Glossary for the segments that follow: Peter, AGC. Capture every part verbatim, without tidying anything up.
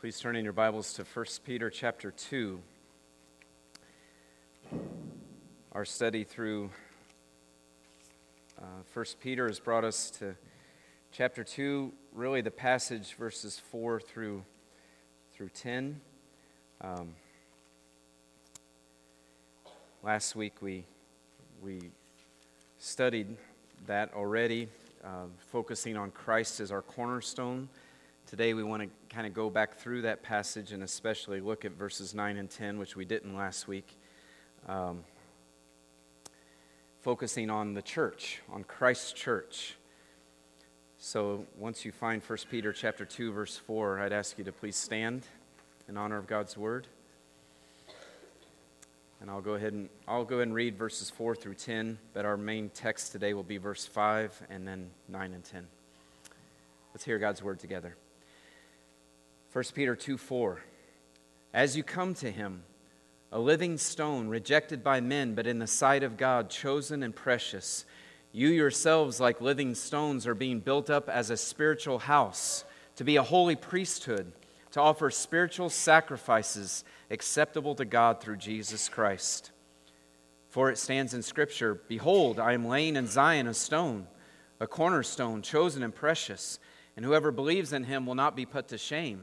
Please turn in your Bibles to First Peter chapter two. Our study through uh, First Peter has brought us to chapter two, really the passage verses four through through ten. Um, last week we we studied that already, uh, focusing on Christ as our cornerstone. Today we want to kind of go back through that passage and especially look at verses nine and ten, which we didn't last week. Um, focusing on the church, on Christ's church. So once you find First Peter chapter two, verse four, I'd ask you to please stand in honor of God's word. And I'll go ahead and I'll go ahead and read verses four through ten, but our main text today will be verse five and then nine and ten. Let's hear God's word together. First Peter two four. As you come to him, a living stone rejected by men, but in the sight of God, chosen and precious. You yourselves, like living stones, are being built up as a spiritual house, to be a holy priesthood, to offer spiritual sacrifices acceptable to God through Jesus Christ. For it stands in Scripture, behold, I am laying in Zion a stone, a cornerstone, chosen and precious, and whoever believes in him will not be put to shame.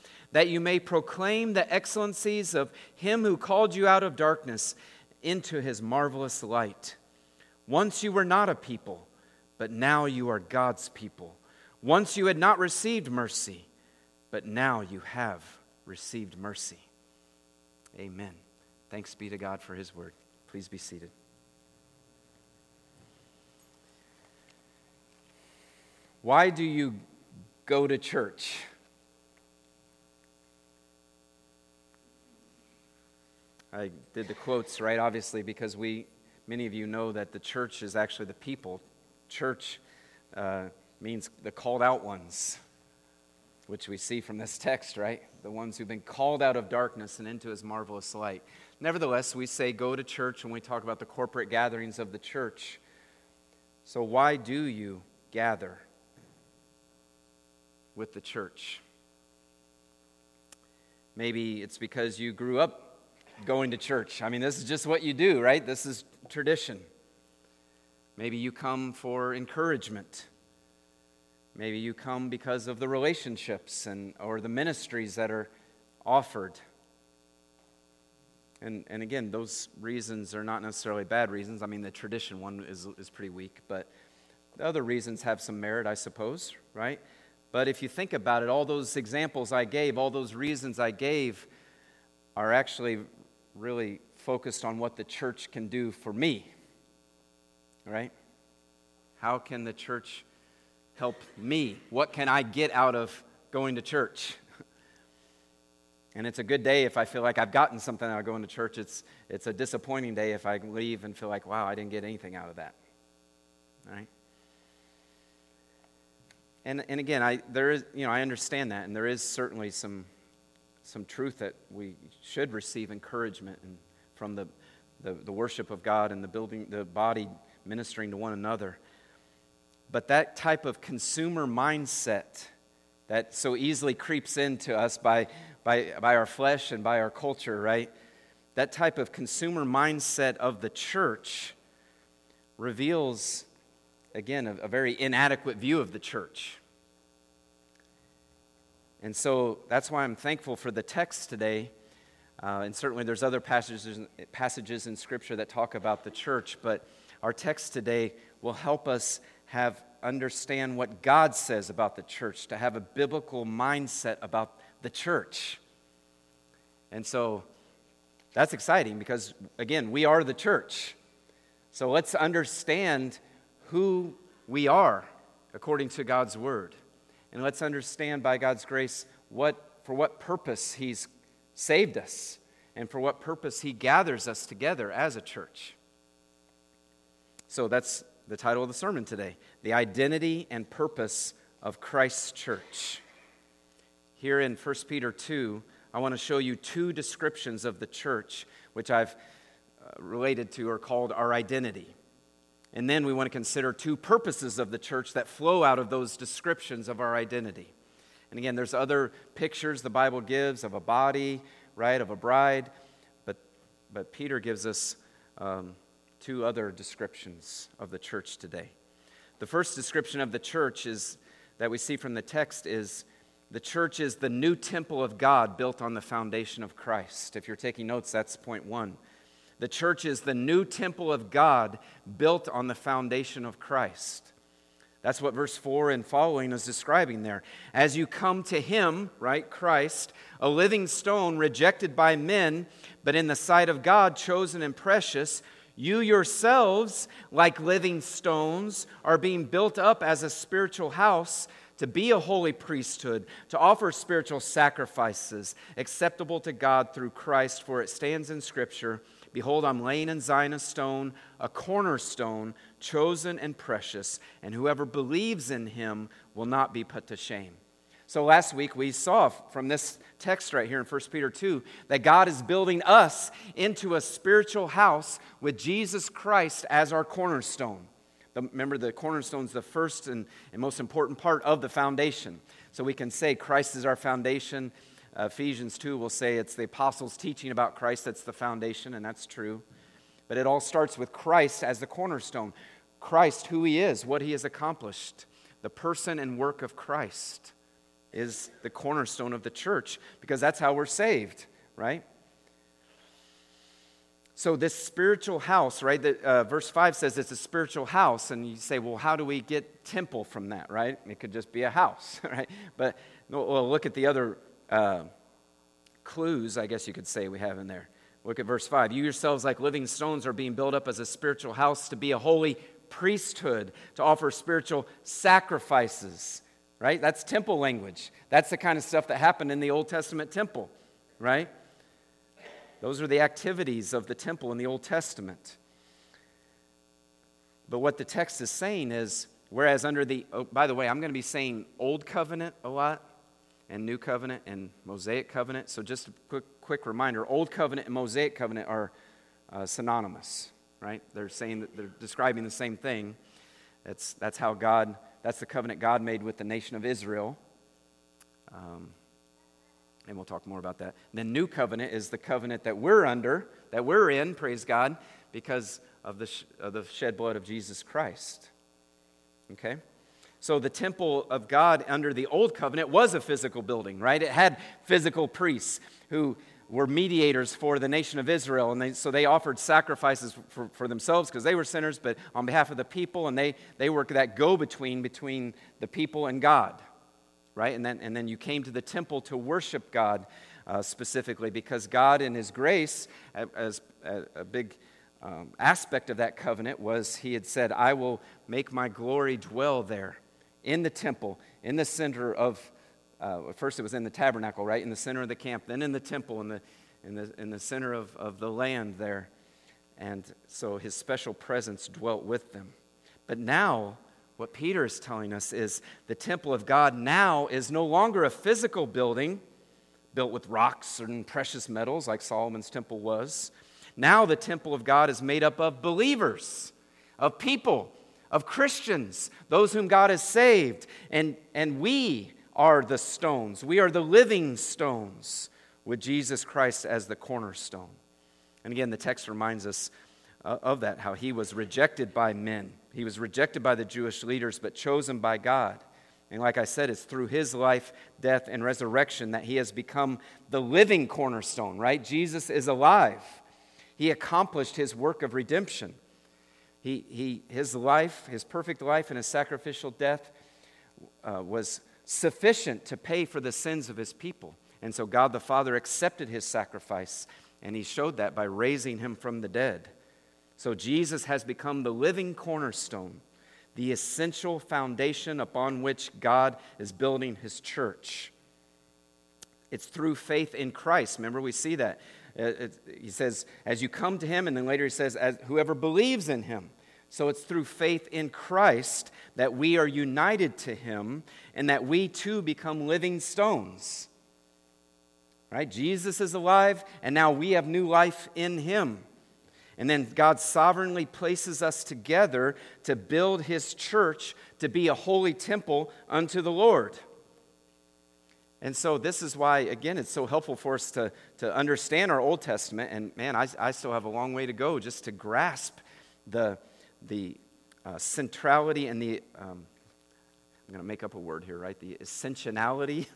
that you may proclaim the excellencies of him who called you out of darkness into his marvelous light. Once you were not a people, but now you are God's people. Once you had not received mercy, but now you have received mercy. Amen. Thanks be to God for his word. Please be seated. Why do you go to church? I did the quotes, right, obviously, because we, many of you know that the church is actually the people. Church uh, means the called out ones, which we see from this text, right? The ones who've been called out of darkness and into his marvelous light. Nevertheless, we say go to church when we talk about the corporate gatherings of the church. So why do you gather with the church? Maybe it's because you grew up going to church. I mean, this is just what you do, right? This is tradition. Maybe you come for encouragement. Maybe you come because of the relationships and or the ministries that are offered. And and again, those reasons are not necessarily bad reasons. I mean, the tradition one is is pretty weak, but the other reasons have some merit, I suppose, right? But if you think about it, all those examples I gave, all those reasons I gave are actually really focused on what the church can do for me, right? How can the church help me? What can I get out of going to church? And it's a good day if I feel like I've gotten something out of going to church. It's it's a disappointing day if I leave and feel like, wow, I didn't get anything out of that, right? And and again, I there is you know I understand that, and there is certainly some. Some truth that we should receive encouragement and from the, the, the worship of God and the building, the body ministering to one another. But that type of consumer mindset that so easily creeps into us by by by our flesh and by our culture, right? That type of consumer mindset of the church reveals, again, a, a very inadequate view of the church. And so that's why I'm thankful for the text today. Uh, and certainly there's other passages, passages in Scripture that talk about the church, but our text today will help us have understand what God says about the church, to have a biblical mindset about the church. And so that's exciting because, again, we are the church. So let's understand who we are according to God's word. And let's understand by God's grace what for what purpose he's saved us and for what purpose he gathers us together as a church. So that's the title of the sermon today, The Identity and Purpose of Christ's Church. Here in First Peter two, I want to show you two descriptions of the church, which I've related to or called our identity. And then we want to consider two purposes of the church that flow out of those descriptions of our identity. And again, there's other pictures the Bible gives of a body, right, of a bride, but but Peter gives us um, two other descriptions of the church today. The first description of the church is that we see from the text is the church is the new temple of God built on the foundation of Christ. If you're taking notes, that's point one. The church is the new temple of God built on the foundation of Christ. That's what verse four and following is describing there. As you come to him, right, Christ, a living stone rejected by men, but in the sight of God chosen and precious, you yourselves, like living stones, are being built up as a spiritual house to be a holy priesthood, to offer spiritual sacrifices acceptable to God through Christ, for it stands in Scripture, behold, I'm laying in Zion a stone, a cornerstone, chosen and precious, and whoever believes in him will not be put to shame. So last week we saw from this text right here in First Peter two that God is building us into a spiritual house with Jesus Christ as our cornerstone. The, remember, the cornerstone is the first and, and most important part of the foundation. So we can say Christ is our foundation. Ephesians two will say it's the apostles' teaching about Christ that's the foundation, and that's true. But it all starts with Christ as the cornerstone. Christ, who he is, what he has accomplished. The person and work of Christ is the cornerstone of the church, because that's how we're saved, right? So this spiritual house, right, that, uh, verse five says it's a spiritual house, and you say, well, how do we get temple from that, right? It could just be a house, right? But we'll look at the other Uh, clues, I guess you could say, we have in there. Look at verse five. You yourselves, like living stones, are being built up as a spiritual house to be a holy priesthood, to offer spiritual sacrifices, right? That's temple language. That's the kind of stuff that happened in the Old Testament temple, right? Those are the activities of the temple in the Old Testament. But what the text is saying is, whereas under the, oh, by the way, I'm going to be saying Old Covenant a lot, and New Covenant and Mosaic Covenant. So just a quick, quick reminder, Old Covenant and Mosaic Covenant are uh, synonymous, right? They're saying that they're describing the same thing. That's that's how God, that's the covenant God made with the nation of Israel. Um, and we'll talk more about that. And the New Covenant is the covenant that we're under, that we're in, praise God, because of the, sh- of the shed blood of Jesus Christ. Okay? So the temple of God under the Old Covenant was a physical building, right? It had physical priests who were mediators for the nation of Israel, and they, so they offered sacrifices for, for themselves because they were sinners, but on behalf of the people, and they, they were that go-between between the people and God, right? And then, and then you came to the temple to worship God uh, specifically, because God in His grace, as a big um, aspect of that covenant was He had said, I will make my glory dwell there. In the temple, in the center of, uh, first it was in the tabernacle, right? In the center of the camp, then in the temple, in the in the, in the center of, of the land there. And so his special presence dwelt with them. But now, what Peter is telling us is the temple of God now is no longer a physical building built with rocks and precious metals like Solomon's temple was. Now the temple of God is made up of believers, of people, of Christians, those whom God has saved. And, and we are the stones. We are the living stones with Jesus Christ as the cornerstone. And again, the text reminds us uh, of that, how he was rejected by men. He was rejected by the Jewish leaders, but chosen by God. And like I said, it's through his life, death, and resurrection that he has become the living cornerstone, right? Jesus is alive. He accomplished his work of redemption. He, he, his life, his perfect life and his sacrificial death uh, was sufficient to pay for the sins of his people. And so God the Father accepted his sacrifice, and he showed that by raising him from the dead. So Jesus has become the living cornerstone, the essential foundation upon which God is building his church. It's through faith in Christ. Remember, we see that. It, it, he says, as you come to him, and then later he says, as whoever believes in him. So it's through faith in Christ that we are united to him and that we too become living stones. Right? Jesus is alive, and now we have new life in him. And then God sovereignly places us together to build his church, to be a holy temple unto the Lord. And so this is why, again, it's so helpful for us to, to understand our Old Testament. And man, I, I still have a long way to go just to grasp the, the uh, centrality and the, um, I'm going to make up a word here, right? The essentiality,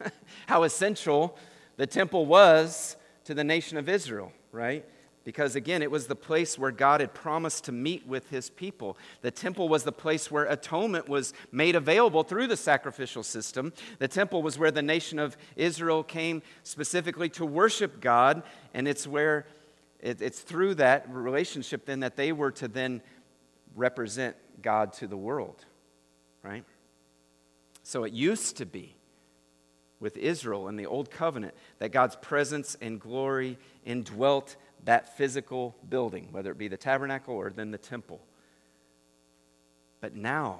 how essential the temple was to the nation of Israel, right? Because again, it was the place where God had promised to meet with his people. The temple was the place where atonement was made available through the sacrificial system. The temple was where the nation of Israel came specifically to worship God. And it's where, it, it's through that relationship then that they were to then represent God to the world, right? So it used to be with Israel in the Old Covenant that God's presence and glory indwelt that physical building, whether it be the tabernacle or then the temple. But now,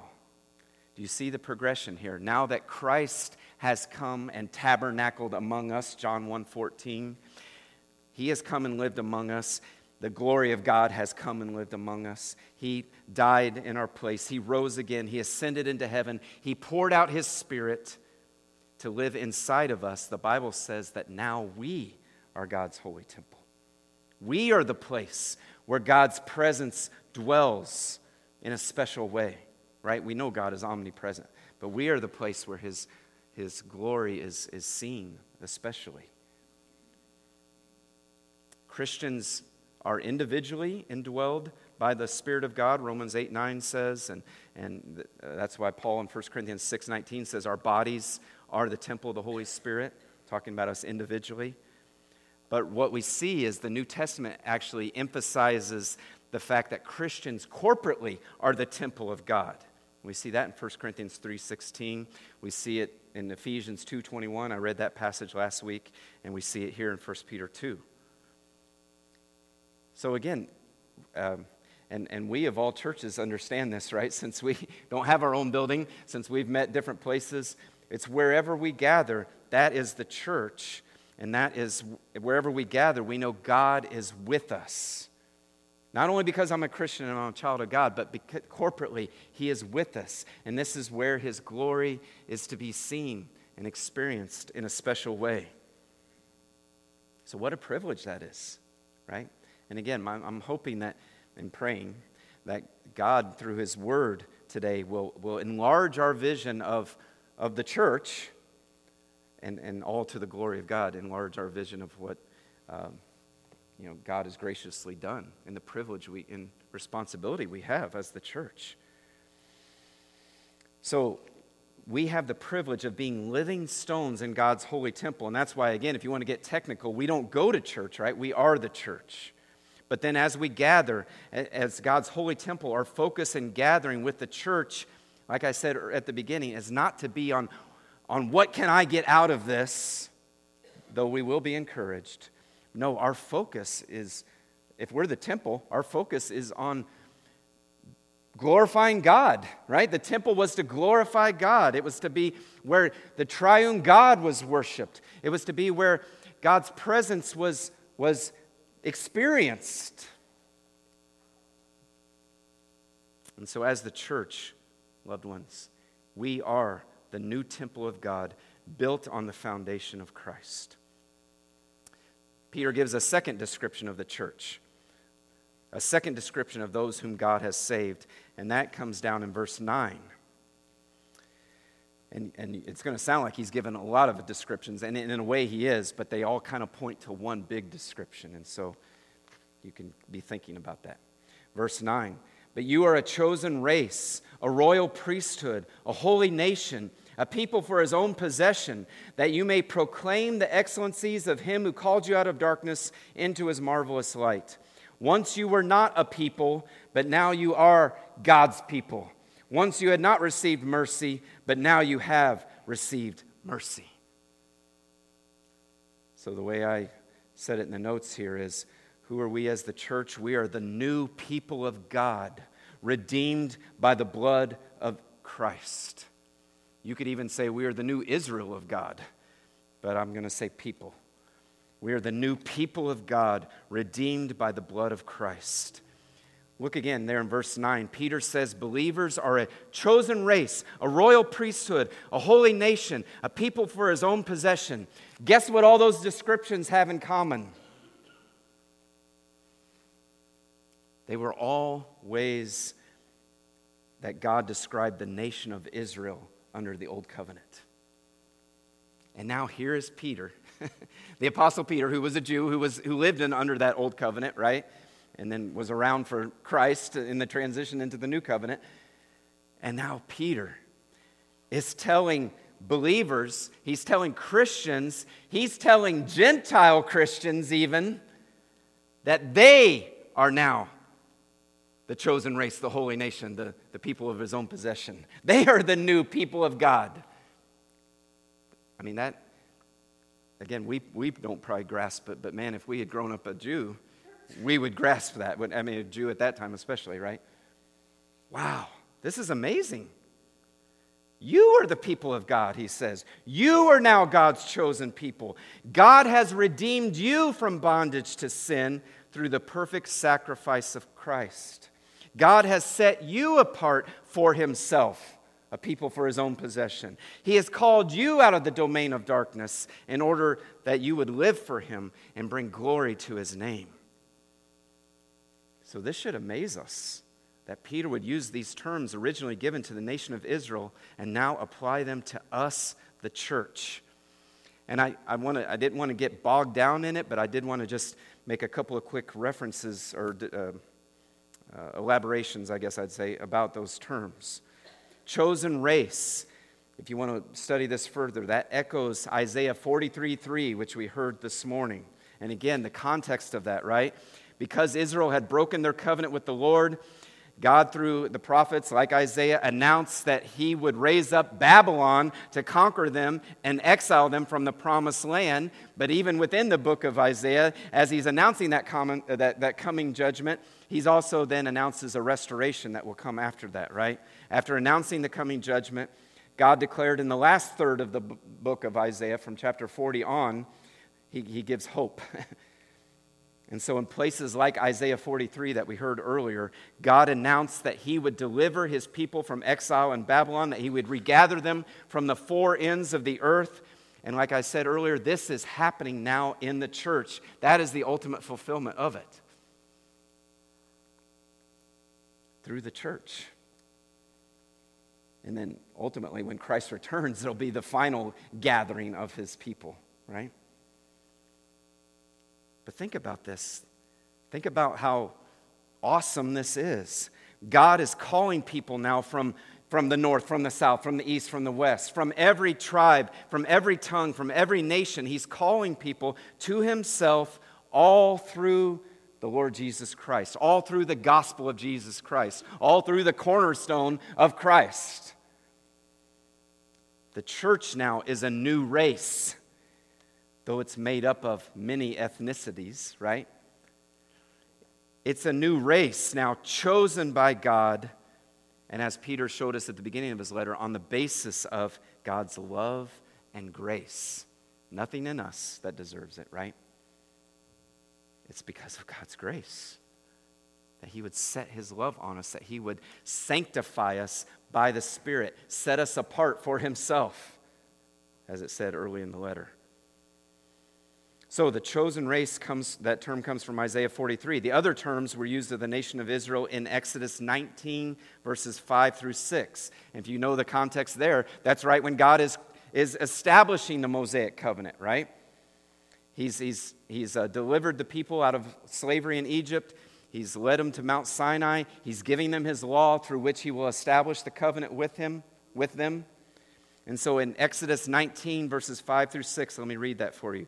do you see the progression here? Now that Christ has come and tabernacled among us, John one fourteen, he has come and lived among us. The glory of God has come and lived among us. He died in our place. He rose again. He ascended into heaven. He poured out his Spirit to live inside of us. The Bible says that now we are God's holy temple. We are the place where God's presence dwells in a special way, right? We know God is omnipresent, but we are the place where his, his glory is, is seen especially. Christians are individually indwelled by the Spirit of God, Romans eight nine says, and, and that's why Paul in First Corinthians six nineteen says our bodies are the temple of the Holy Spirit, talking about us individually. But what we see is the New Testament actually emphasizes the fact that Christians corporately are the temple of God. We see that in First Corinthians three sixteen. We see it in Ephesians two twenty-one. I read that passage last week, and we see it here in First Peter two. So again, um, and, and we of all churches understand this, right? Since we don't have our own building, since we've met different places, it's wherever we gather, that is the church. And that is, wherever we gather, we know God is with us. Not only because I'm a Christian and I'm a child of God, but because corporately, he is with us. And this is where his glory is to be seen and experienced in a special way. So what a privilege that is, right? And again, I'm hoping that and praying that God, through his word today, will, will enlarge our vision of, of the church, And, and all to the glory of God, enlarge our vision of what um, you know God has graciously done and the privilege we and responsibility we have as the church. So we have the privilege of being living stones in God's holy temple. And that's why, again, if you want to get technical, we don't go to church, right? We are the church. But then as we gather, as God's holy temple, our focus in gathering with the church, like I said at the beginning, is not to be on on what can I get out of this, though we will be encouraged. No, our focus is, if we're the temple, our focus is on glorifying God, right? The temple was to glorify God. It was to be where the triune God was worshiped. It was to be where God's presence was, was experienced. And so as the church, loved ones, we are the new temple of God built on the foundation of Christ. Peter gives a second description of the church, a second description of those whom God has saved, and that comes down in verse nine. And, and it's going to sound like he's given a lot of descriptions, and in a way he is, but they all kind of point to one big description, and so you can be thinking about that. Verse nine, but you are a chosen race, a royal priesthood, a holy nation, a people for his own possession, that you may proclaim the excellencies of him who called you out of darkness into his marvelous light. Once you were not a people, but now you are God's people. Once you had not received mercy, but now you have received mercy. So the way I said it in the notes here, is who are we as the church? We are the new people of God, redeemed by the blood of Christ. You could even say we are the new Israel of God, but I'm going to say people. We are the new people of God, redeemed by the blood of Christ. Look again there in verse nine. Peter says believers are a chosen race, a royal priesthood, a holy nation, a people for his own possession. Guess what all those descriptions have in common? They were all ways that God described the nation of Israel under the Old Covenant. And now here is Peter, the Apostle Peter, who was a Jew, who was who lived in under that Old Covenant, right? And then was around for Christ in the transition into the new covenant. And now Peter is telling believers, he's telling Christians, he's telling Gentile Christians even, that they are now the chosen race, the holy nation, the, the people of his own possession. They are the new people of God. I mean, that, again, we, we don't probably grasp it, but man, if we had grown up a Jew, we would grasp that. I mean, a Jew at that time especially, right? Wow, this is amazing. You are the people of God, he says. You are now God's chosen people. God has redeemed you from bondage to sin through the perfect sacrifice of Christ. God has set you apart for himself, a people for his own possession. He has called you out of the domain of darkness in order that you would live for him and bring glory to his name. So this should amaze us that Peter would use these terms originally given to the nation of Israel and now apply them to us, the church. And I, I want to I didn't want to get bogged down in it, but I did want to just make a couple of quick references or uh, uh, elaborations, I guess I'd say, about those terms. Chosen race. If you want to study this further, that echoes Isaiah forty-three three, which we heard this morning. And again, the context of that, right? Because Israel had broken their covenant with the Lord, God, through the prophets like Isaiah, announced that he would raise up Babylon to conquer them and exile them from the promised land. But even within the book of Isaiah, as he's announcing that, common, uh, that, that coming judgment, he's also then announces a restoration that will come after that, right? After announcing the coming judgment, God declared in the last third of the b- book of Isaiah, from chapter forty on, he, he gives hope. And so in places like Isaiah forty-three that we heard earlier, God announced that he would deliver his people from exile in Babylon, that he would regather them from the four ends of the earth. And like I said earlier, this is happening now in the church. That is the ultimate fulfillment of it. Through the church. And then ultimately when Christ returns, it'll be the final gathering of his people, right? But think about this. Think about how awesome this is. God is calling people now from, from the north, from the south, from the east, from the west, from every tribe, from every tongue, from every nation. He's calling people to himself all through the Lord Jesus Christ, all through the gospel of Jesus Christ, all through the cornerstone of Christ. The church now is a new race. Though it's made up of many ethnicities, right? It's a new race now chosen by God, and as Peter showed us at the beginning of his letter, on the basis of God's love and grace. Nothing in us that deserves it, right? It's because of God's grace that he would set his love on us, that he would sanctify us by the Spirit, set us apart for himself, as it said early in the letter. So the chosen race comes, that term comes from Isaiah forty-three. The other terms were used of the nation of Israel in Exodus nineteen, verses five through six. And if you know the context there, that's right when God is, is establishing the Mosaic covenant, right? He's, he's, he's uh, delivered the people out of slavery in Egypt. He's led them to Mount Sinai. He's giving them his law through which he will establish the covenant with him, with them. And so in Exodus nineteen, verses five through six, let me read that for you.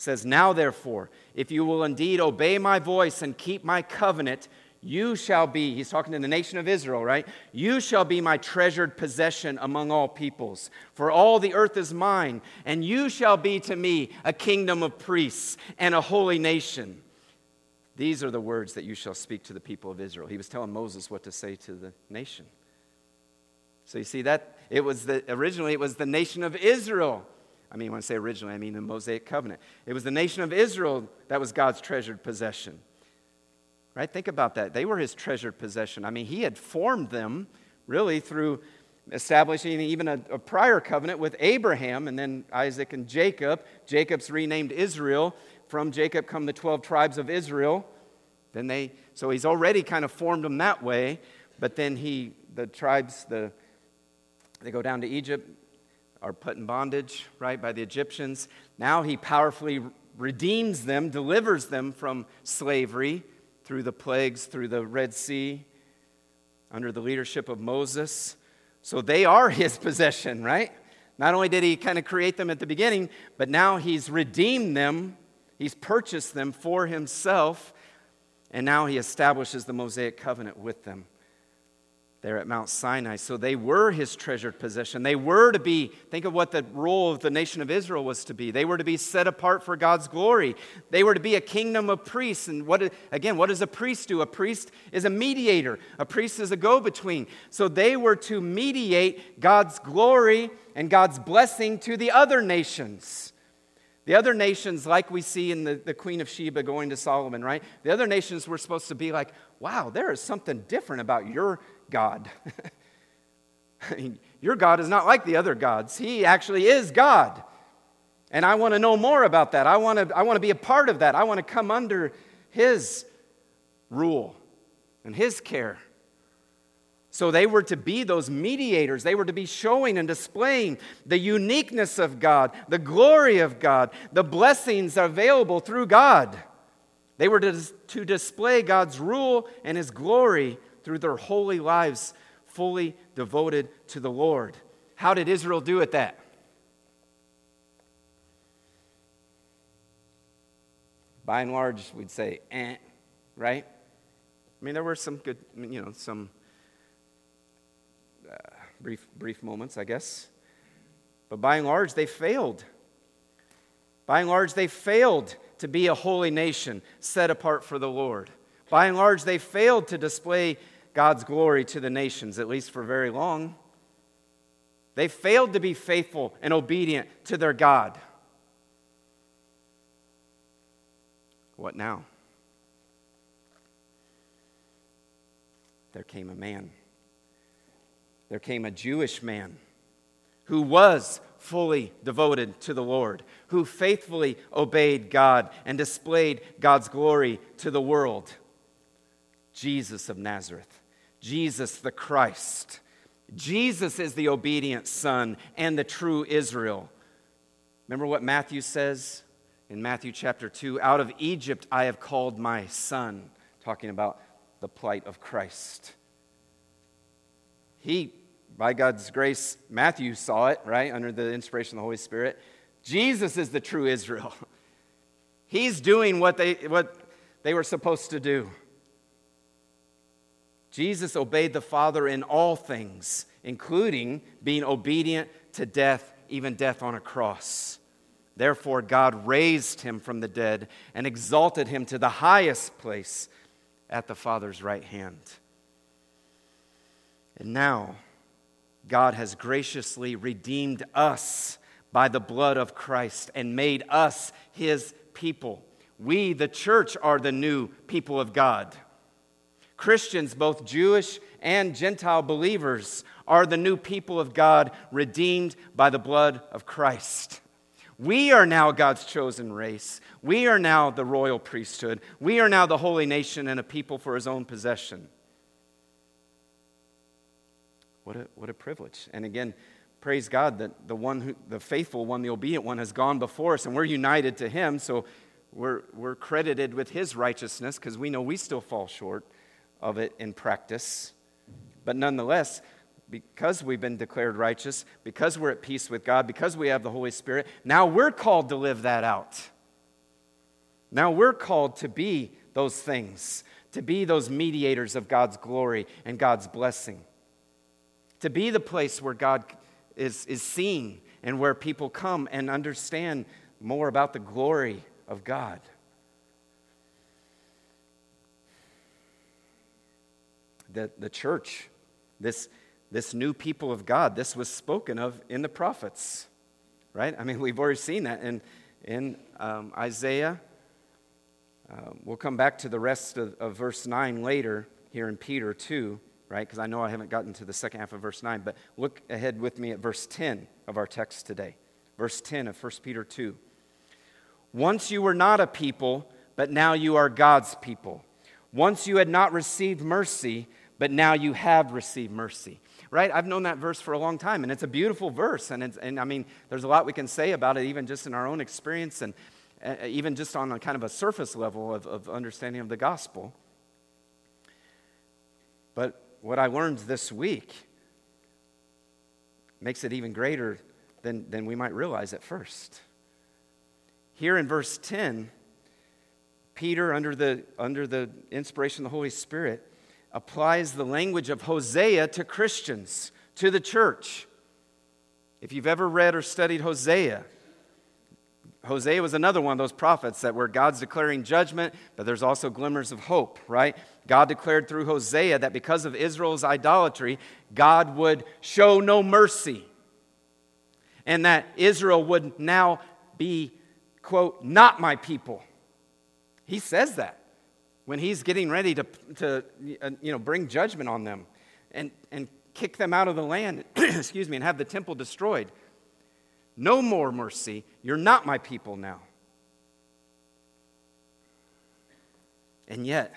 Says, now therefore, if you will indeed obey my voice and keep my covenant, you shall be, he's talking to the nation of Israel, right? You shall be my treasured possession among all peoples, for all the earth is mine, and you shall be to me a kingdom of priests and a holy nation. These are the words that you shall speak to the people of Israel. He was telling Moses what to say to the nation. So you see that, it was the, originally it was the nation of Israel. I mean, when I say originally, I mean the Mosaic covenant. It was the nation of Israel that was God's treasured possession. Right? Think about that. They were his treasured possession. I mean, he had formed them really through establishing even a, a prior covenant with Abraham and then Isaac and Jacob. Jacob's renamed Israel. From Jacob come the twelve tribes of Israel. Then they, so he's already kind of formed them that way. But then he, the tribes, the they go down to Egypt, are put in bondage, right, by the Egyptians. Now he powerfully redeems them, delivers them from slavery through the plagues, through the Red Sea, under the leadership of Moses. So they are his possession, right? Not only did he kind of create them at the beginning, but now he's redeemed them. He's purchased them for himself, and now he establishes the Mosaic covenant with them there at Mount Sinai. So they were his treasured possession. They were to be, think of what the role of the nation of Israel was to be. They were to be set apart for God's glory. They were to be a kingdom of priests. And what again, what does a priest do? A priest is a mediator. A priest is a go-between. So they were to mediate God's glory and God's blessing to the other nations. The other nations, like we see in the, the Queen of Sheba going to Solomon, right? The other nations were supposed to be like, wow, there is something different about your God. I mean, your God is not like the other gods. He actually is God. And I want to know more about that. I want to, I want to be a part of that. I want to come under his rule and his care. So they were to be those mediators. They were to be showing and displaying the uniqueness of God, the glory of God, the blessings available through God. They were to, to display God's rule and his glory through their holy lives, fully devoted to the Lord. How did Israel do at that? By and large, we'd say, eh, right? I mean, there were some good, you know, some... Uh, brief brief moments, I guess. But by and large, they failed. By and large, they failed to be a holy nation set apart for the Lord. By and large, they failed to display God's glory to the nations, at least for very long. They failed to be faithful and obedient to their God. What now? There came a man. There came a Jewish man who was fully devoted to the Lord, who faithfully obeyed God and displayed God's glory to the world. Jesus of Nazareth, Jesus the Christ. Jesus is the obedient Son and the true Israel. Remember what Matthew says in Matthew chapter two, out of Egypt I have called my son, talking about the plight of Christ. He, by God's grace, Matthew saw it, right, under the inspiration of the Holy Spirit. Jesus is the true Israel. He's doing what they what they were supposed to do. Jesus obeyed the Father in all things, including being obedient to death, even death on a cross. Therefore, God raised him from the dead and exalted him to the highest place at the Father's right hand. And now, God has graciously redeemed us by the blood of Christ and made us his people. We, the church, are the new people of God. Christians, both Jewish and Gentile believers, are the new people of God, redeemed by the blood of Christ. We are now God's chosen race. We are now the royal priesthood. We are now the holy nation and a people for his own possession. What a, what a privilege. And again, praise God that the one who, the faithful one, the obedient one, has gone before us, and we're united to him, so we're, we're credited with his righteousness because we know we still fall short of it in practice. But nonetheless, because we've been declared righteous, because we're at peace with God, because we have the Holy Spirit, now we're called to live that out. Now we're called to be those things, to be those mediators of God's glory and God's blessing, to be the place where God is, is seen and where people come and understand more about the glory of God. The, the church, this, this new people of God, this was spoken of in the prophets, right? I mean, we've already seen that in, in um, Isaiah. Uh, we'll come back to the rest of, of verse nine later here in Peter two, right? Because I know I haven't gotten to the second half of verse nine, but look ahead with me at verse ten of our text today. Verse ten of First Peter two. Once you were not a people, but now you are God's people. Once you had not received mercy, but now you have received mercy. Right? I've known that verse for a long time, and it's a beautiful verse. And it's, and I mean, there's a lot we can say about it, even just in our own experience, and uh, even just on a kind of a surface level of, of understanding of the gospel. But what I learned this week makes it even greater than, than we might realize at first. Here in verse ten, Peter, under the under the inspiration of the Holy Spirit, applies the language of Hosea to Christians, to the church. If you've ever read or studied Hosea, Hosea was another one of those prophets that where God's declaring judgment, but there's also glimmers of hope, right? God declared through Hosea that because of Israel's idolatry, God would show no mercy, and that Israel would now be, quote, not my people. He says that when he's getting ready to, to you know, bring judgment on them and, and kick them out of the land, excuse me, and have the temple destroyed. No more mercy. You're not my people now. And yet,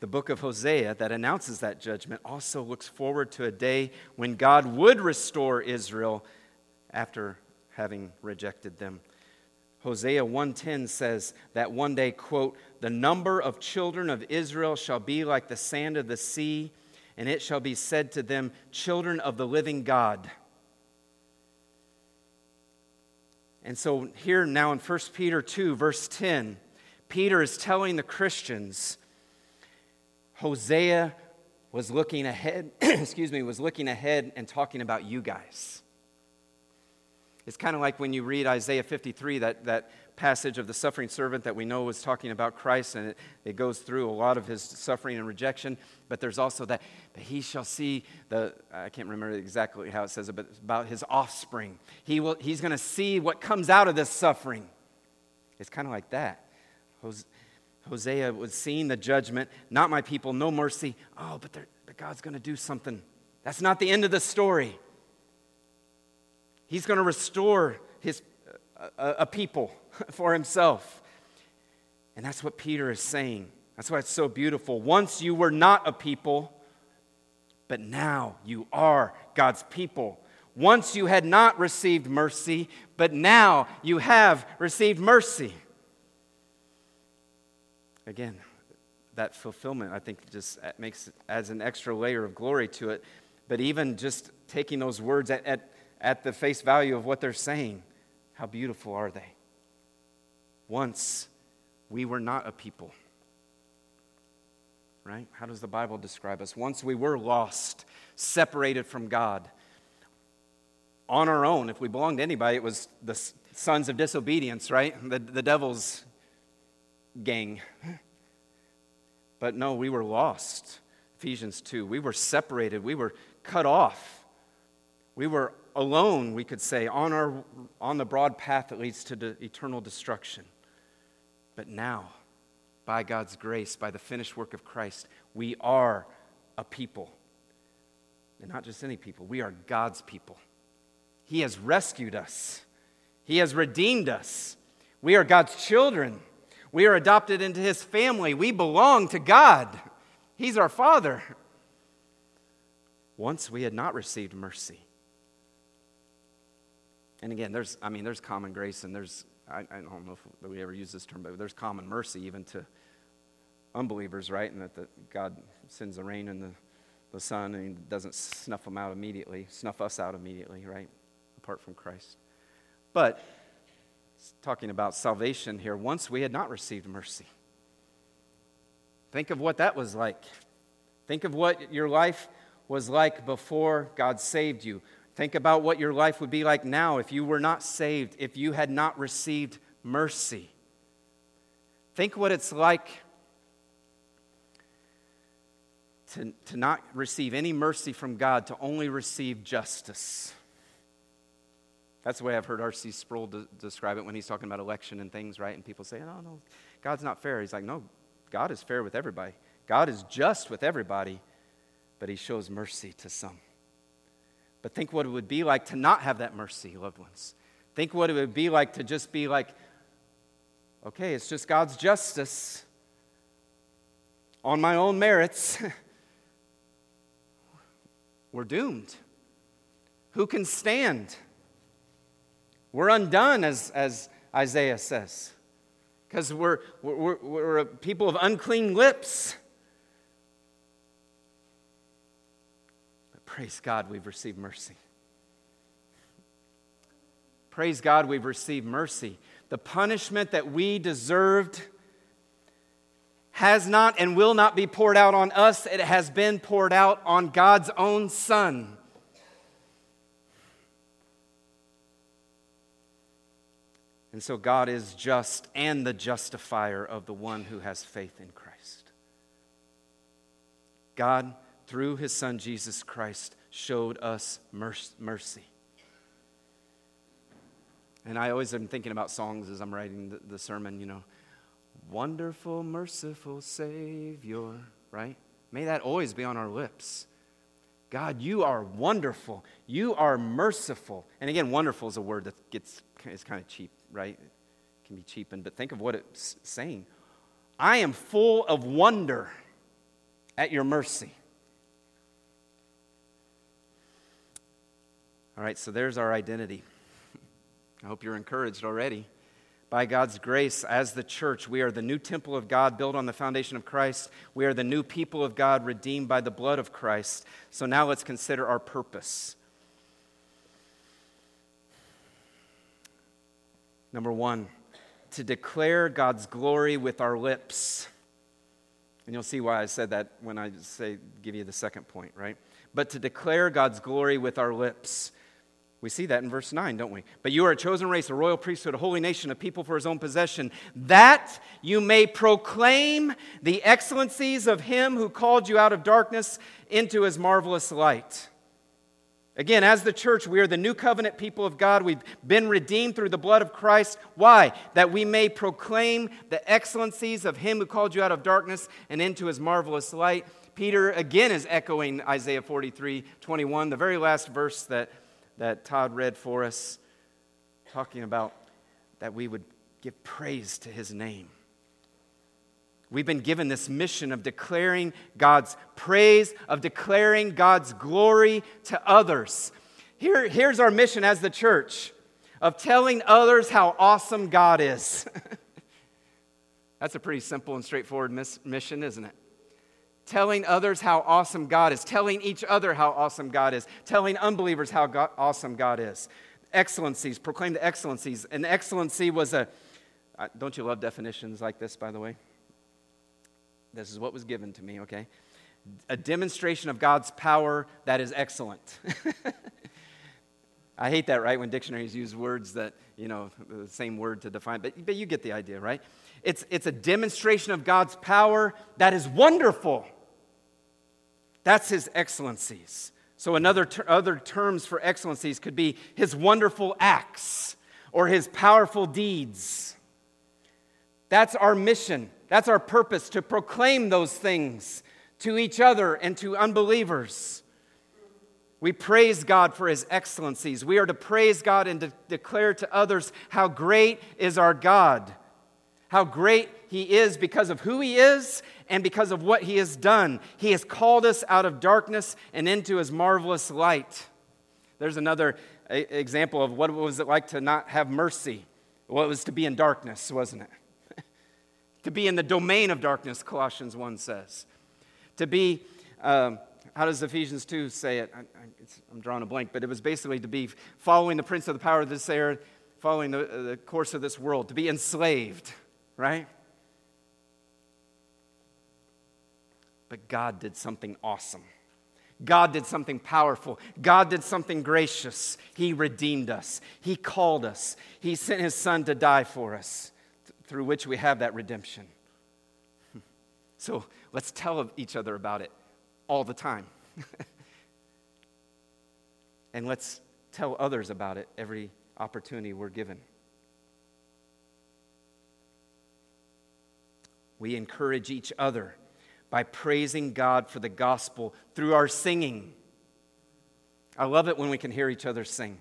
the book of Hosea that announces that judgment also looks forward to a day when God would restore Israel after having rejected them. Hosea one ten says that one day, quote, the number of children of Israel shall be like the sand of the sea, and it shall be said to them, children of the living God. And so here now in First Peter two, verse ten, Peter is telling the Christians, Hosea was looking ahead, excuse me, was looking ahead and talking about you guys. It's kind of like when you read Isaiah fifty-three, that, that passage of the suffering servant that we know was talking about Christ, and it, it goes through a lot of his suffering and rejection, but there's also that, but he shall see the, I can't remember exactly how it says it, but about his offspring. He will. He's going to see what comes out of this suffering. It's kind of like that. Hosea was seeing the judgment, not my people, no mercy. Oh, but, but God's going to do something. That's not the end of the story. He's going to restore his uh, a, a people for himself. And that's what Peter is saying. That's why it's so beautiful. Once you were not a people, but now you are God's people. Once you had not received mercy, but now you have received mercy. Again, that fulfillment, I think, just makes adds an extra layer of glory to it. But even just taking those words at, at At the face value of what they're saying, how beautiful are they? Once we were not a people, right? How does the Bible describe us? Once we were lost, separated from God, on our own. If we belonged to anybody, it was the sons of disobedience, right? The, the devil's gang. But no, we were lost. Ephesians two, we were separated. We were cut off. We were alone, we could say, on our on the broad path that leads to de- eternal destruction. But now, by God's grace, by the finished work of Christ, we are a people. And not just any people, we are God's people. He has rescued us. He has redeemed us. We are God's children. We are adopted into His family. We belong to God. He's our Father. Once we had not received mercy. And again, there's, I mean, there's common grace, and there's, I, I don't know if we ever use this term, but there's common mercy even to unbelievers, right? And that the, God sends the rain and the, the sun, and He doesn't snuff them out immediately, snuff us out immediately, right? Apart from Christ. But talking about salvation here, once we had not received mercy, Think of what that was like. Think of what your life was like before God saved you. Think about what your life would be like now if you were not saved, if you had not received mercy. Think what it's like to, to not receive any mercy from God, to only receive justice. That's the way I've heard R C Sproul de- describe it when he's talking about election and things, right? And people say, no, no, God's not fair. He's like, no, God is fair with everybody. God is just with everybody, but he shows mercy to some. But think what it would be like to not have that mercy, loved ones. Think what it would be like to just be like, okay, it's just God's justice on my own merits. We're doomed. Who can stand? We're undone, as, as Isaiah says, because we're, we're, we're a people of unclean lips. But praise God, we've received mercy. Praise God, we've received mercy. The punishment that we deserved has not and will not be poured out on us. It has been poured out on God's own Son. And so God is just and the justifier of the one who has faith in Christ. God, through his Son Jesus Christ, showed us mercy. And I always am thinking about songs as I'm writing the sermon, you know. Wonderful, merciful Savior, right? May that always be on our lips. God, you are wonderful. You are merciful. And again, wonderful is a word that gets is kind of cheap. Right? It can be cheapened, but think of what it's saying. I am full of wonder at your mercy. All right, so there's our identity. I hope you're encouraged already. By God's grace, as the church, we are the new temple of God built on the foundation of Christ. We are the new people of God redeemed by the blood of Christ. So now let's consider our purpose. Number one, to declare God's glory with our lips. And you'll see why I said that when I say give you the second point, right? But to declare God's glory with our lips. We see that in verse nine, don't we? But you are a chosen race, a royal priesthood, a holy nation, a people for his own possession, that you may proclaim the excellencies of him who called you out of darkness into his marvelous light. Again, as the church, we are the new covenant people of God. We've been redeemed through the blood of Christ. Why? That we may proclaim the excellencies of him who called you out of darkness and into his marvelous light. Peter, again, is echoing Isaiah forty-three twenty-one, the very last verse that, that Todd read for us, talking about that we would give praise to his name. We've been given this mission of declaring God's praise, of declaring God's glory to others. Here, here's our mission as the church, of telling others how awesome God is. That's a pretty simple and straightforward mis- mission, isn't it? Telling others how awesome God is, telling each other how awesome God is, telling unbelievers how God, awesome God is. Excellencies, proclaim the excellencies. And excellency was a, don't you love definitions like this, by the way? This is what was given to me, okay? A demonstration of God's power that is excellent. I hate that, right? When dictionaries use words that, you know, the same word to define, but, but you get the idea, right? It's, it's a demonstration of God's power that is wonderful. That's his excellencies. So another ter- other terms for excellencies could be his wonderful acts or his powerful deeds. That's our mission. That's our purpose, to proclaim those things to each other and to unbelievers. We praise God for his excellencies. We are to praise God and to declare to others how great is our God, how great he is because of who he is and because of what he has done. He has called us out of darkness and into his marvelous light. There's another example of what was it like to not have mercy. Well, it was to be in darkness, wasn't it? To be in the domain of darkness, Colossians one says. To be, um, how does Ephesians two say it? I, I, it's, I'm drawing a blank, but it was basically to be following the prince of the power of this air, following the, the course of this world, to be enslaved, right? But God did something awesome. God did something powerful. God did something gracious. He redeemed us. He called us. He sent his son to die for us, th- through which we have that redemption. So let's tell each other about it all the time. And let's tell others about it every opportunity we're given. We encourage each other by praising God for the gospel through our singing. I love it when we can hear each other sing.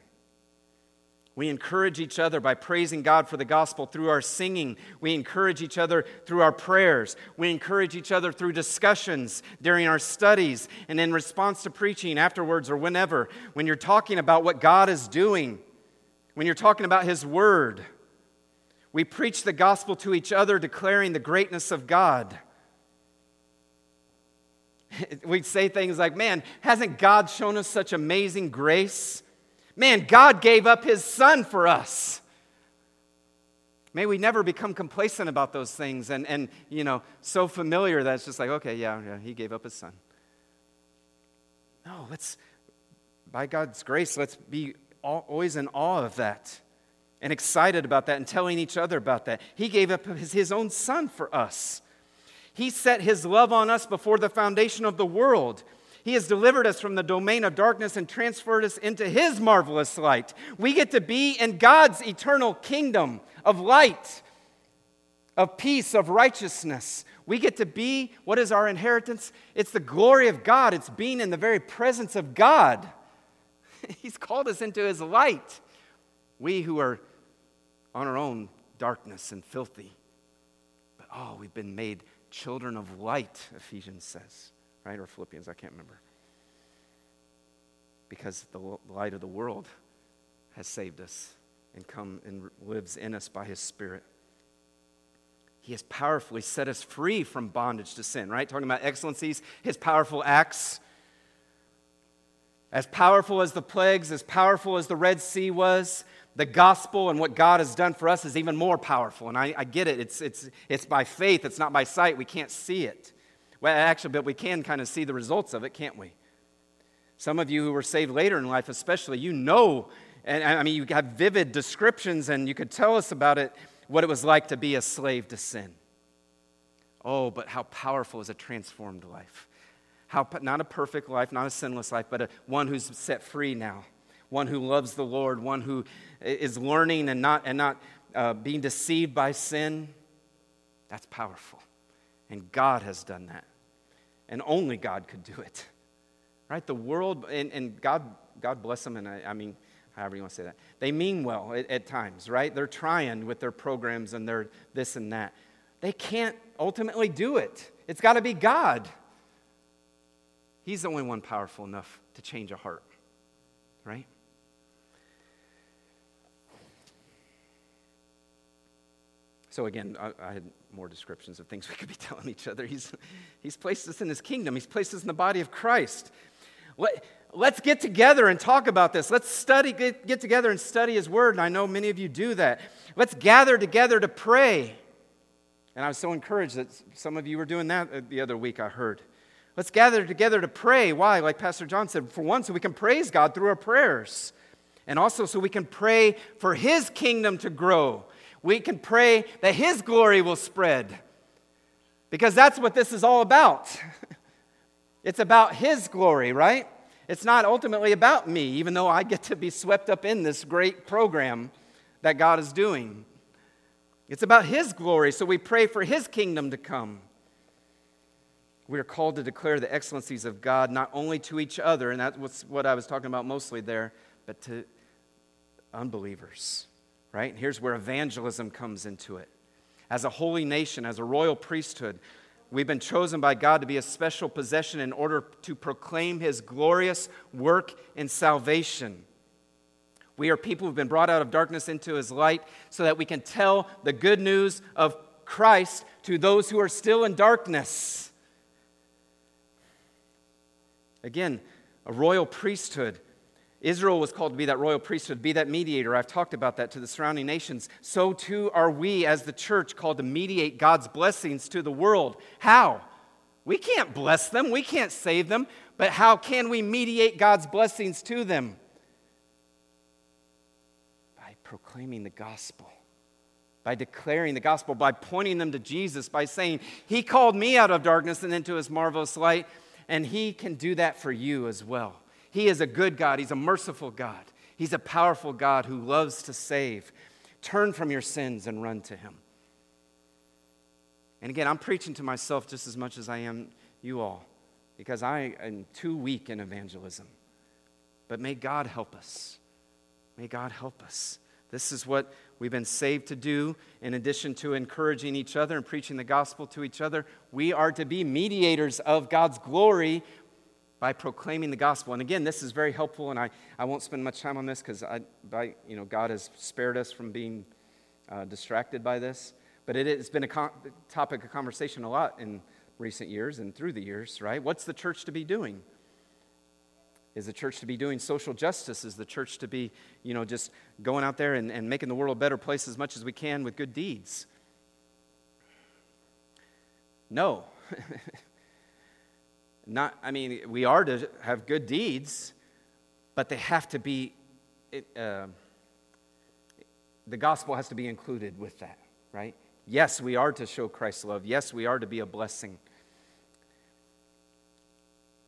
We encourage each other by praising God for the gospel through our singing. We encourage each other through our prayers. We encourage each other through discussions during our studies and in response to preaching afterwards or whenever. When you're talking about what God is doing, when you're talking about His Word, we preach the gospel to each other, declaring the greatness of God. We'd say things like, man, hasn't God shown us such amazing grace? Man, God gave up His Son for us. May we never become complacent about those things and, and you know, so familiar that it's just like, okay, yeah, yeah, He gave up His Son. No, let's, by God's grace, let's be always in awe of that and excited about that and telling each other about that. He gave up His, his own Son for us. He set His love on us before the foundation of the world. He has delivered us from the domain of darkness and transferred us into His marvelous light. We get to be in God's eternal kingdom of light, of peace, of righteousness. We get to be, what is our inheritance? It's the glory of God. It's being in the very presence of God. He's called us into His light. We who are on our own darkness and filthy. But oh, we've been made children of light, Ephesians says, right? Or Philippians, I can't remember. Because the light of the world has saved us and come and lives in us by His Spirit. He has powerfully set us free from bondage to sin, right? Talking about excellencies, His powerful acts. As powerful as the plagues, as powerful as the Red Sea was, the gospel and what God has done for us is even more powerful. And I, I get it. It's, it's, it's by faith. It's not by sight. We can't see it. Well, actually, but we can kind of see the results of it, can't we? Some of you who were saved later in life especially, you know, and I mean, you have vivid descriptions and you could tell us about it, what it was like to be a slave to sin. Oh, but how powerful is a transformed life. How, not a perfect life, not a sinless life, but a, one who's set free now, one who loves the Lord, one who is learning and not and not uh, being deceived by sin. That's powerful. And God has done that. And only God could do it. Right? The world, and, and God God bless them, and I, I mean, however you want to say that. They mean well at, at times, right? They're trying with their programs and their this and that. They can't ultimately do it. It's got to be God. He's the only one powerful enough to change a heart, right? So again, I, I had more descriptions of things we could be telling each other. He's he's placed us in His kingdom. He's placed us in the body of Christ. Let, let's get together and talk about this. Let's study, get, get together and study His Word, and I know many of you do that. Let's gather together to pray. And I was so encouraged that some of you were doing that the other week, I heard. Let's gather together to pray. Why? Like Pastor John said, for one, so we can praise God through our prayers. And also so we can pray for His kingdom to grow. We can pray that His glory will spread. Because that's what this is all about. It's about His glory, right? It's not ultimately about me, even though I get to be swept up in this great program that God is doing. It's about His glory, so we pray for His kingdom to come. We are called to declare the excellencies of God not only to each other, and that's what I was talking about mostly there, but to unbelievers, right? And here's where evangelism comes into it. As a holy nation, as a royal priesthood, we've been chosen by God to be a special possession in order to proclaim His glorious work in salvation. We are people who've been brought out of darkness into His light so that we can tell the good news of Christ to those who are still in darkness. Again, a royal priesthood. Israel was called to be that royal priesthood, be that mediator. I've talked about that to the surrounding nations. So too are we as the church called to mediate God's blessings to the world. How? We can't bless them. We can't save them. But how can we mediate God's blessings to them? By proclaiming the gospel. By declaring the gospel. By pointing them to Jesus. By saying, He called me out of darkness and into His marvelous light. And He can do that for you as well. He is a good God. He's a merciful God. He's a powerful God who loves to save. Turn from your sins and run to Him. And again, I'm preaching to myself just as much as I am you all, because I am too weak in evangelism. But may God help us. May God help us. This is what we've been saved to do. In addition to encouraging each other and preaching the gospel to each other, we are to be mediators of God's glory by proclaiming the gospel. And again, this is very helpful, and I, I won't spend much time on this because I, by, you know, God has spared us from being uh, distracted by this. But it has been a con- topic of conversation a lot in recent years and through the years, right? What's the church to be doing? Is the church to be doing social justice? Is the church to be, you know, just going out there and, and making the world a better place as much as we can with good deeds? No. Not. I mean, we are to have good deeds, but they have to be, it, uh, the gospel has to be included with that, right? Yes, we are to show Christ's love. Yes, we are to be a blessing.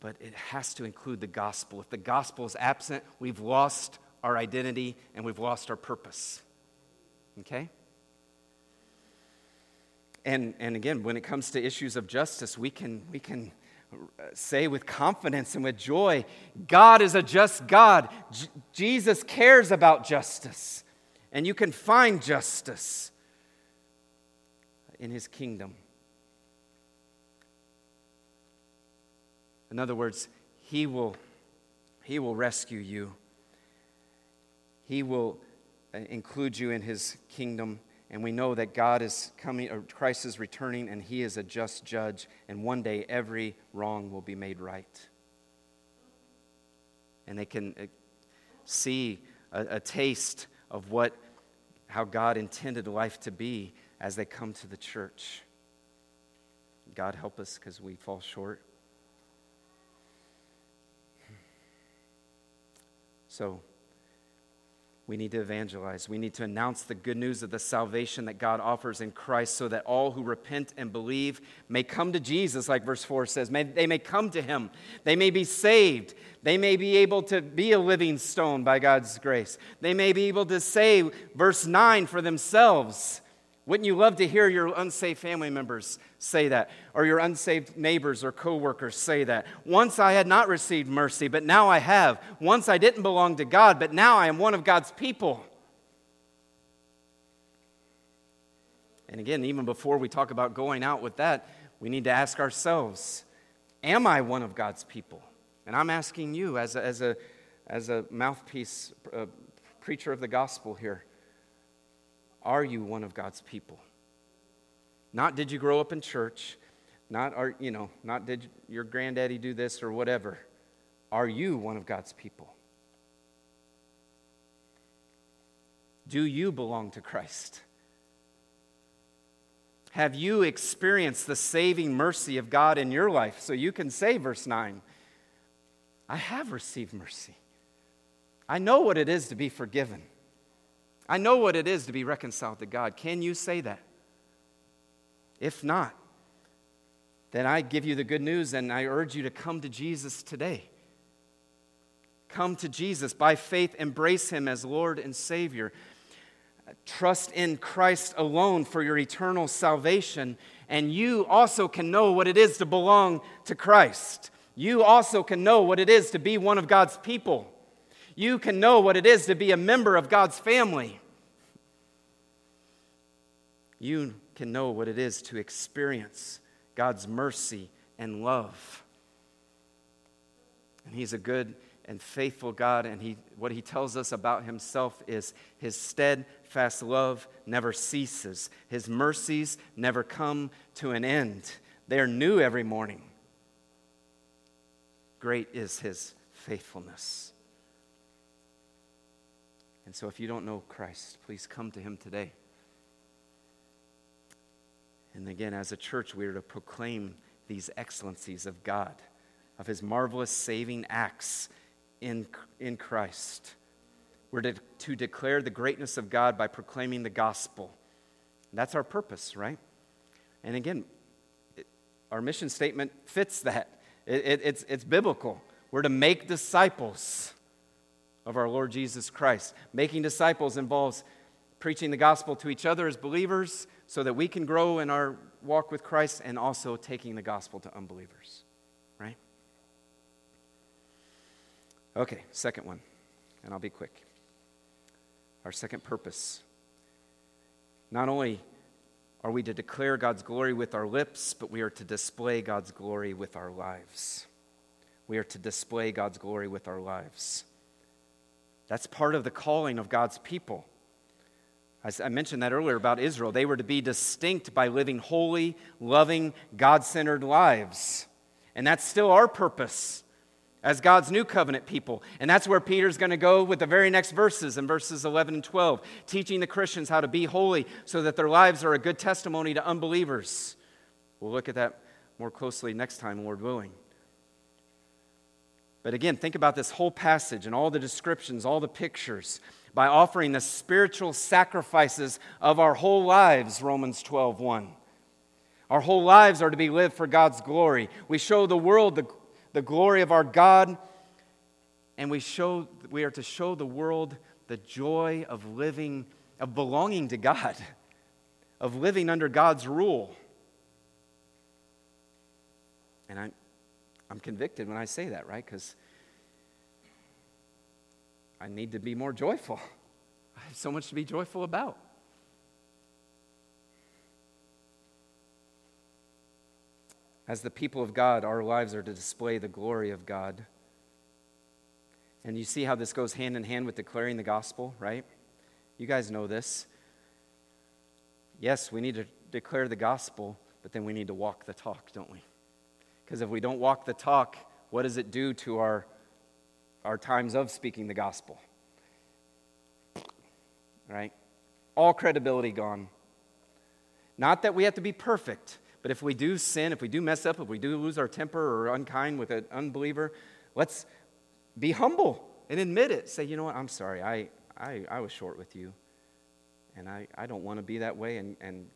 But it has to include the gospel. If the gospel is absent, we've lost our identity and we've lost our purpose. Okay? And and again, when it comes to issues of justice, we can we can say with confidence and with joy, God is a just God. J- Jesus cares about justice. And you can find justice in His kingdom. In other words, He will, He will rescue you. He will include you in His kingdom. And we know that God is coming, or Christ is returning, and He is a just judge. And one day every wrong will be made right. And they can see a, a taste of what, how God intended life to be as they come to the church. God help us, because we fall short. So, we need to evangelize. We need to announce the good news of the salvation that God offers in Christ, so that all who repent and believe may come to Jesus, like verse four says. May, they may come to Him. They may be saved. They may be able to be a living stone by God's grace. They may be able to say, verse nine, for themselves. Wouldn't you love to hear your unsaved family members say that? Or your unsaved neighbors or coworkers say that? Once I had not received mercy, but now I have. Once I didn't belong to God, but now I am one of God's people. And again, even before we talk about going out with that, we need to ask ourselves, am I one of God's people? And I'm asking you as a, as a, as a mouthpiece, a preacher of the gospel here. Are you one of God's people? Not did you grow up in church, not are you know, not did your granddaddy do this or whatever. Are you one of God's people? Do you belong to Christ? Have you experienced the saving mercy of God in your life? So you can say, verse nine, I have received mercy. I know what it is to be forgiven. I know what it is to be reconciled to God. Can you say that? If not, then I give you the good news, and I urge you to come to Jesus today. Come to Jesus. By faith, embrace Him as Lord and Savior. Trust in Christ alone for your eternal salvation, and you also can know what it is to belong to Christ. You also can know what it is to be one of God's people. You can know what it is to be a member of God's family. You can know what it is to experience God's mercy and love. And He's a good and faithful God, and He, what He tells us about Himself is His steadfast love never ceases. His mercies never come to an end. They are new every morning. Great is His faithfulness. And so if you don't know Christ, please come to Him today. And again, as a church, we are to proclaim these excellencies of God, of his marvelous saving acts in, in Christ. We're to, to declare the greatness of God by proclaiming the gospel. And that's our purpose, right? And again, it, our mission statement fits that. It, it, it's, it's biblical. We're to make disciples of our Lord Jesus Christ. Making disciples involves preaching the gospel to each other as believers so that we can grow in our walk with Christ, and also taking the gospel to unbelievers, right? Okay, second one, and I'll be quick. Our second purpose. Not only are we to declare God's glory with our lips, but we are to display God's glory with our lives. We are to display God's glory with our lives. That's part of the calling of God's people. I mentioned that earlier about Israel. They were to be distinct by living holy, loving, God-centered lives. And that's still our purpose as God's new covenant people. And that's where Peter's going to go with the very next verses, in verses eleven and twelve, teaching the Christians how to be holy so that their lives are a good testimony to unbelievers. We'll look at that more closely next time, Lord willing. But again, think about this whole passage and all the descriptions, all the pictures. By offering the spiritual sacrifices of our whole lives, Romans twelve one. Our whole lives are to be lived for God's glory. We show the world the, the glory of our God, and we show we are to show the world the joy of living, of belonging to God, of living under God's rule. And I'm, I'm convicted when I say that, right? Because I need to be more joyful. I have so much to be joyful about. As the people of God, our lives are to display the glory of God. And you see how this goes hand in hand with declaring the gospel, right? You guys know this. Yes, we need to declare the gospel, but then we need to walk the talk, don't we? Because if we don't walk the talk, what does it do to our our times of speaking the gospel, right? All credibility gone. Not that we have to be perfect, but if we do sin, if we do mess up, if we do lose our temper or are unkind with an unbeliever, let's be humble and admit it. Say, you know what, I'm sorry, I I, I was short with you, and I, I don't want to be that way, and, and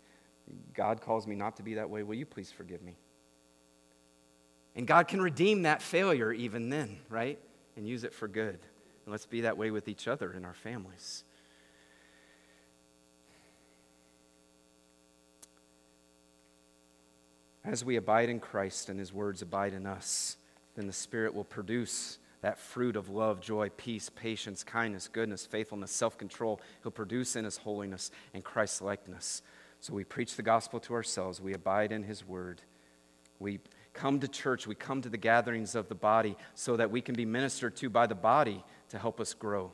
God calls me not to be that way. Will you please forgive me? And God can redeem that failure even then, right? And use it for good. And let's be that way with each other and our families. As we abide in Christ and his words abide in us, then the Spirit will produce that fruit of love, joy, peace, patience, kindness, goodness, faithfulness, self-control. He'll produce in us holiness and Christ-likeness. So we preach the gospel to ourselves. We abide in his word. We come to church, we come to the gatherings of the body so that we can be ministered to by the body to help us grow.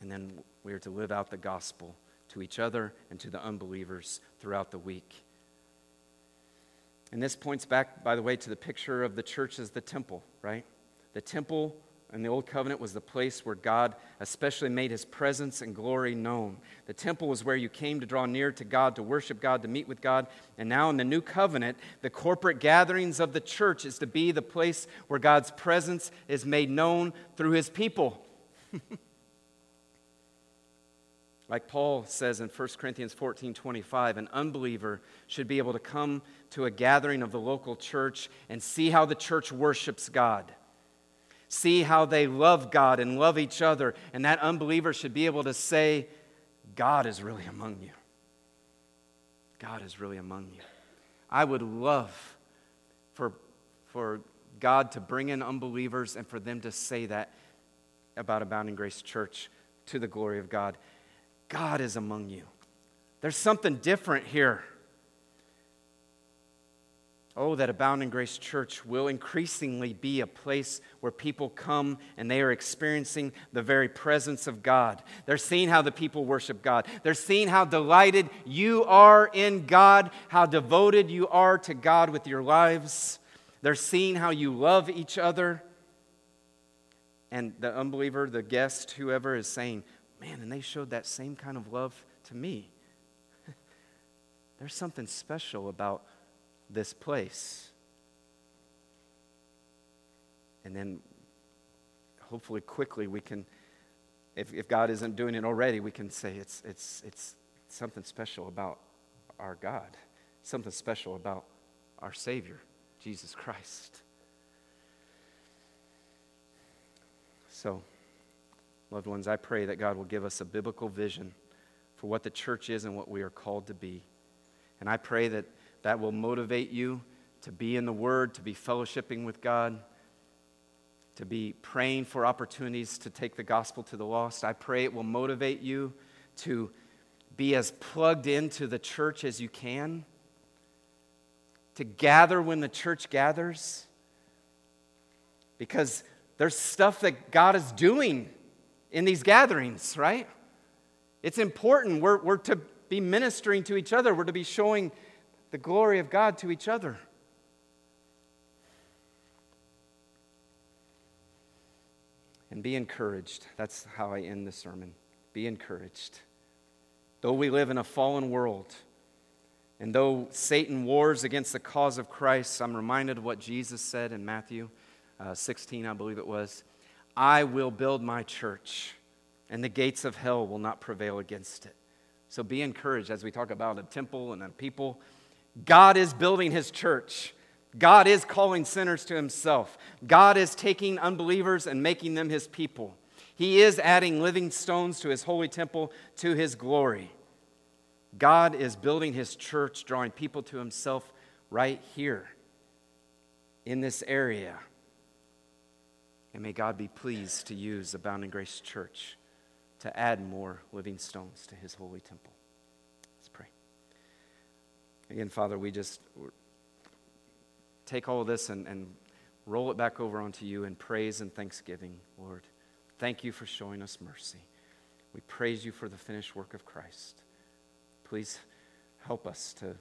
And then we are to live out the gospel to each other and to the unbelievers throughout the week. And this points back, by the way, to the picture of the church as the temple, right? The temple in the Old Covenant was the place where God especially made his presence and glory known. The temple was where you came to draw near to God, to worship God, to meet with God. And now in the New Covenant, the corporate gatherings of the church is to be the place where God's presence is made known through his people. Like Paul says in First Corinthians fourteen twenty-five, an unbeliever should be able to come to a gathering of the local church and see how the church worships God. See how they love God and love each other. And that unbeliever should be able to say, God is really among you. God is really among you. I would love for, for God to bring in unbelievers and for them to say that about Abounding Grace Church to the glory of God. God is among you. There's something different here. Oh, that Abounding Grace Church will increasingly be a place where people come and they are experiencing the very presence of God. They're seeing how the people worship God. They're seeing how delighted you are in God, how devoted you are to God with your lives. They're seeing how you love each other. And the unbeliever, the guest, whoever is saying, man, and they showed that same kind of love to me. There's something special about this place. And then hopefully quickly we can, if, if God isn't doing it already, we can say it's it's it's something special about our God, something special about our Savior, Jesus Christ. So, loved ones, I pray that God will give us a biblical vision for what the church is and what we are called to be. And I pray that that will motivate you to be in the Word, to be fellowshipping with God, to be praying for opportunities to take the gospel to the lost. I pray it will motivate you to be as plugged into the church as you can, to gather when the church gathers, because there's stuff that God is doing in these gatherings, right? It's important. We're, we're to be ministering to each other. We're to be showing the glory of God to each other. And be encouraged. That's how I end the sermon. Be encouraged. Though we live in a fallen world, and though Satan wars against the cause of Christ, I'm reminded of what Jesus said in Matthew uh, sixteen, I believe it was. I will build my church, and the gates of hell will not prevail against it. So be encouraged as we talk about a temple and a people. God is building his church. God is calling sinners to himself. God is taking unbelievers and making them his people. He is adding living stones to his holy temple, to his glory. God is building his church, drawing people to himself right here in this area. And may God be pleased to use Abounding Grace Church to add more living stones to his holy temple. Let's pray. Again, Father, we just... take all of this and, and roll it back over onto you in praise and thanksgiving, Lord. Thank you for showing us mercy. We praise you for the finished work of Christ. Please help us to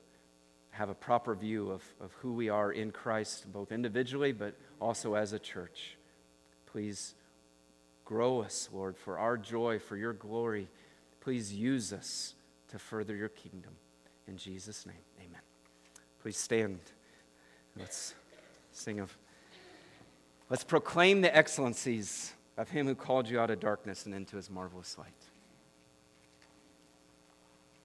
have a proper view of, of who we are in Christ, both individually but also as a church. Please grow us, Lord, for our joy, for your glory. Please use us to further your kingdom. In Jesus' name, amen. Please stand. Let's sing of, let's proclaim the excellencies of him who called you out of darkness and into his marvelous light.